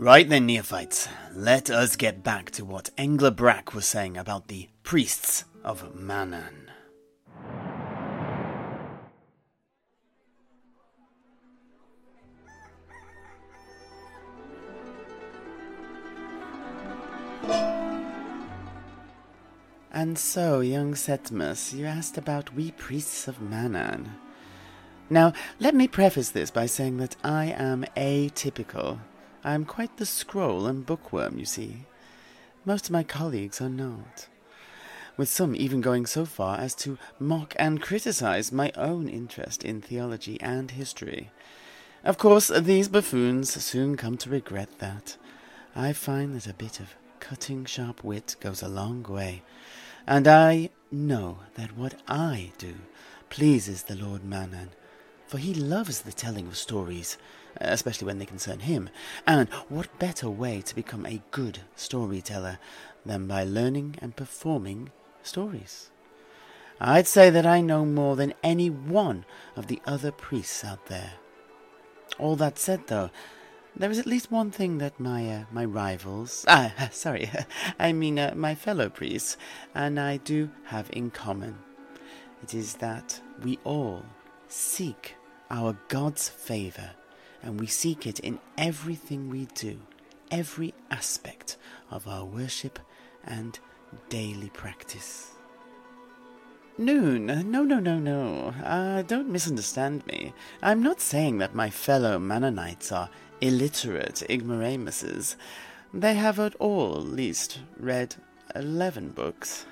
Right then, neophytes, let us get back to what Engla Brack was saying about the priests of Manann. And so, young Setmus, you asked about we priests of Manann. Now, let me preface this by saying that I am atypical. I am quite the scroll and bookworm, you see. Most of my colleagues are not, with some even going so far as to mock and criticize my own interest in theology and history. Of course, these buffoons soon come to regret that. I find that a bit of cutting sharp wit goes a long way, and I know that what I do pleases the Lord Manann, for he loves the telling of stories, especially when they concern him. And what better way to become a good storyteller than by learning and performing stories? I'd say that I know more than any one of the other priests out there. All that said, though, there is at least one thing that my rivals... my fellow priests, and I do have in common. It is that we all seek our God's favour, and we seek it in everything we do, every aspect of our worship and daily practice. No. Don't misunderstand me. I'm not saying that my fellow Manannites are illiterate ignoramuses. They have at all least read 11 books.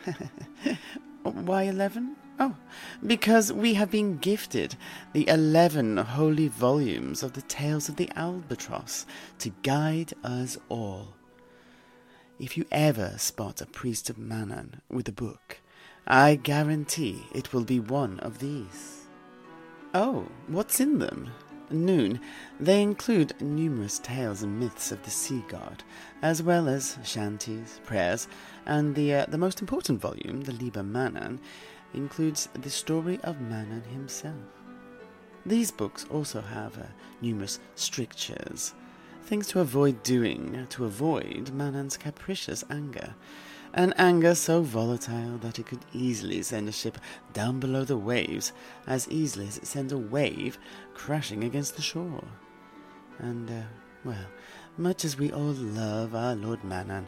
Why 11? Oh, because we have been gifted the 11 holy volumes of the Tales of the Albatross to guide us all. If you ever spot a priest of Manann with a book, I guarantee it will be one of these. Oh, what's in them? Noon. They include numerous tales and myths of the sea god, as well as shanties, prayers, and the most important volume, the Liber Manann, includes the story of Manann himself. These books also have numerous strictures, things to avoid doing, to avoid Manann's capricious anger, an anger so volatile that it could easily send a ship down below the waves, as easily as it sends a wave crashing against the shore. And, much as we all love our Lord Manann,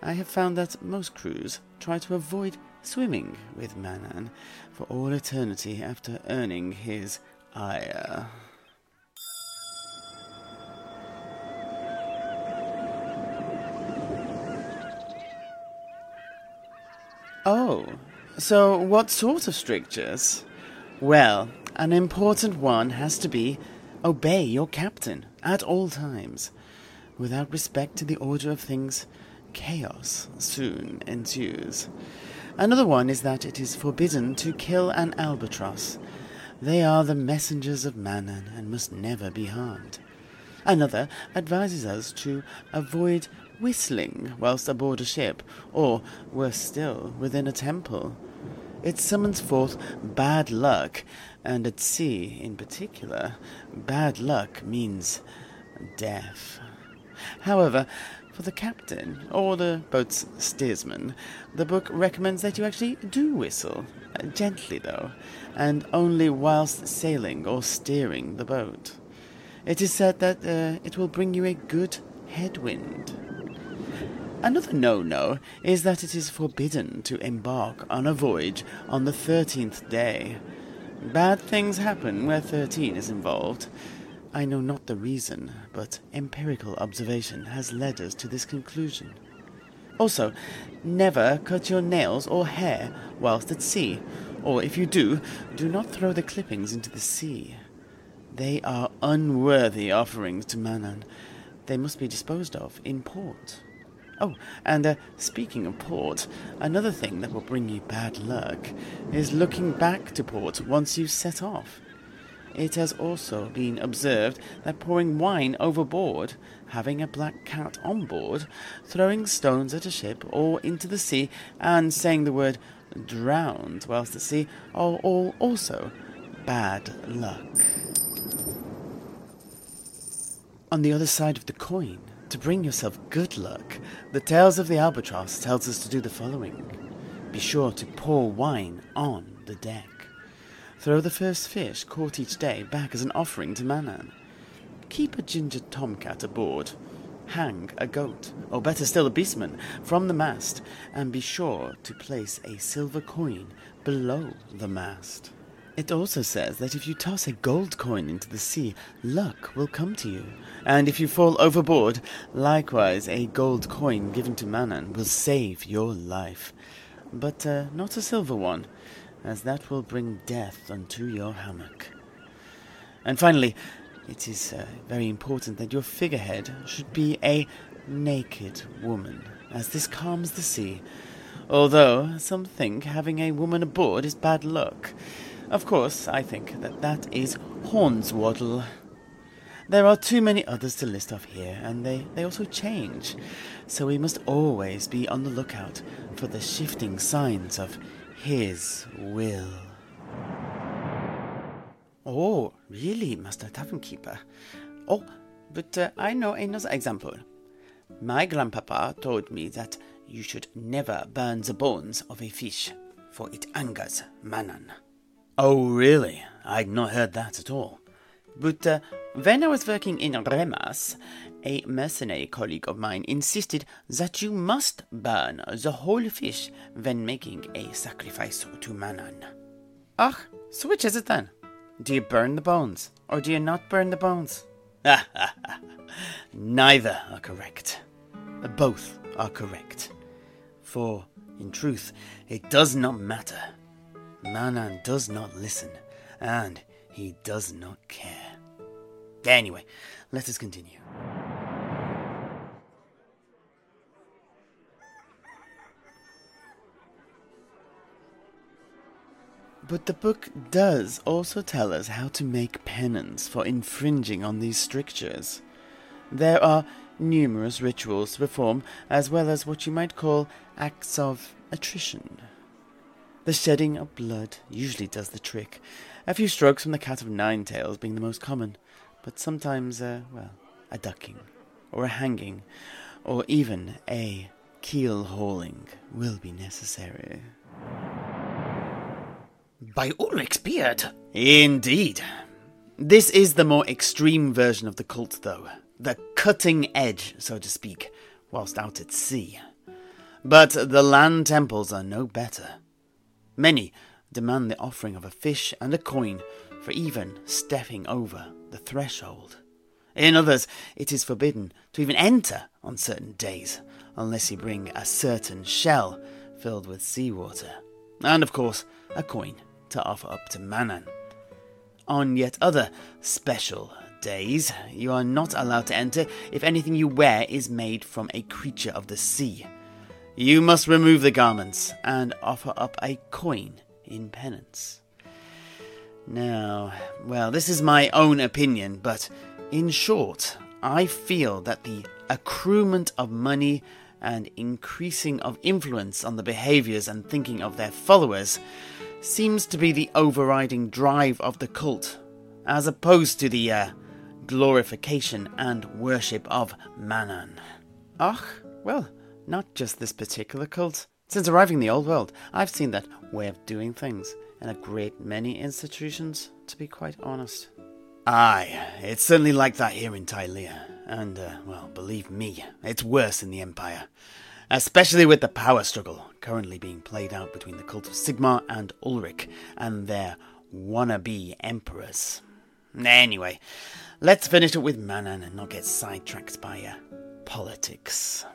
I have found that most crews try to avoid swimming with Manann for all eternity after earning his ire. Oh, so what sort of strictures? Well, an important one has to be obey your captain at all times. Without respect to the order of things, chaos soon ensues. Another one is that it is forbidden to kill an albatross. They are the messengers of Manann and must never be harmed. Another advises us to avoid whistling whilst aboard a ship, or, worse still, within a temple. It summons forth bad luck, and at sea in particular, bad luck means death. However, for the captain, or the boat's steersman, the book recommends that you actually do whistle, gently though, and only whilst sailing or steering the boat. It is said that it will bring you a good headwind. Another no-no is that it is forbidden to embark on a voyage on the 13th day. Bad things happen where 13 is involved. I know not the reason, but empirical observation has led us to this conclusion. Also, never cut your nails or hair whilst at sea, or if you do, do not throw the clippings into the sea. They are unworthy offerings to Manann. They must be disposed of in port. Oh, and speaking of port, another thing that will bring you bad luck is looking back to port once you set off. It has also been observed that pouring wine overboard, having a black cat on board, throwing stones at a ship or into the sea, and saying the word drowned whilst at sea are all also bad luck. On the other side of the coin, to bring yourself good luck, the Tales of the Albatross tells us to do the following. Be sure to pour wine on the deck. Throw the first fish caught each day back as an offering to Manann. Keep a ginger tomcat aboard. Hang a goat, or better still a beastman, from the mast, and be sure to place a silver coin below the mast. It also says that if you toss a gold coin into the sea, luck will come to you, and if you fall overboard, likewise a gold coin given to Manann will save your life. But not a silver one, as that will bring death unto your hammock. And finally, it is very important that your figurehead should be a naked woman, as this calms the sea, although some think having a woman aboard is bad luck. Of course, I think that is Horns Waddle. There are too many others to list off here, and they also change, so we must always be on the lookout for the shifting signs of his will. Oh, really, Master Tavern Keeper? Oh, but I know another example. My grandpapa told me that you should never burn the bones of a fish, for it angers Manann. Oh, really? I'd not heard that at all. But when I was working in Remas, a mercenary colleague of mine insisted that you must burn the whole fish when making a sacrifice to Manann. Ah, so which is it then? Do you burn the bones, or do you not burn the bones? Neither are correct. Both are correct. For, in truth, it does not matter. Manann does not listen, and he does not care. Anyway, let us continue. But the book does also tell us how to make penance for infringing on these strictures. There are numerous rituals to perform, as well as what you might call acts of attrition. The shedding of blood usually does the trick, a few strokes from the cat of nine tails being the most common, but sometimes, a ducking, or a hanging, or even a keel-hauling will be necessary. By Ulrich's beard! Indeed. This is the more extreme version of the cult, though, the cutting edge, so to speak, whilst out at sea. But the land temples are no better. Many demand the offering of a fish and a coin for even stepping over the threshold. In others, it is forbidden to even enter on certain days, unless you bring a certain shell filled with seawater, and of course, a coin to offer up to Manann. On yet other special days, you are not allowed to enter if anything you wear is made from a creature of the sea. You must remove the garments and offer up a coin in penance. Now, this is my own opinion, but in short, I feel that the accruement of money and increasing of influence on the behaviours and thinking of their followers seems to be the overriding drive of the cult, as opposed to the glorification and worship of Manann. Not just this particular cult. Since arriving in the old world, I've seen that way of doing things in a great many institutions, to be quite honest. Aye, it's certainly like that here in Tylea. And, believe me, it's worse in the Empire. Especially with the power struggle currently being played out between the cult of Sigmar and Ulrich and their wannabe emperors. Anyway, let's finish it with Manann and not get sidetracked by politics.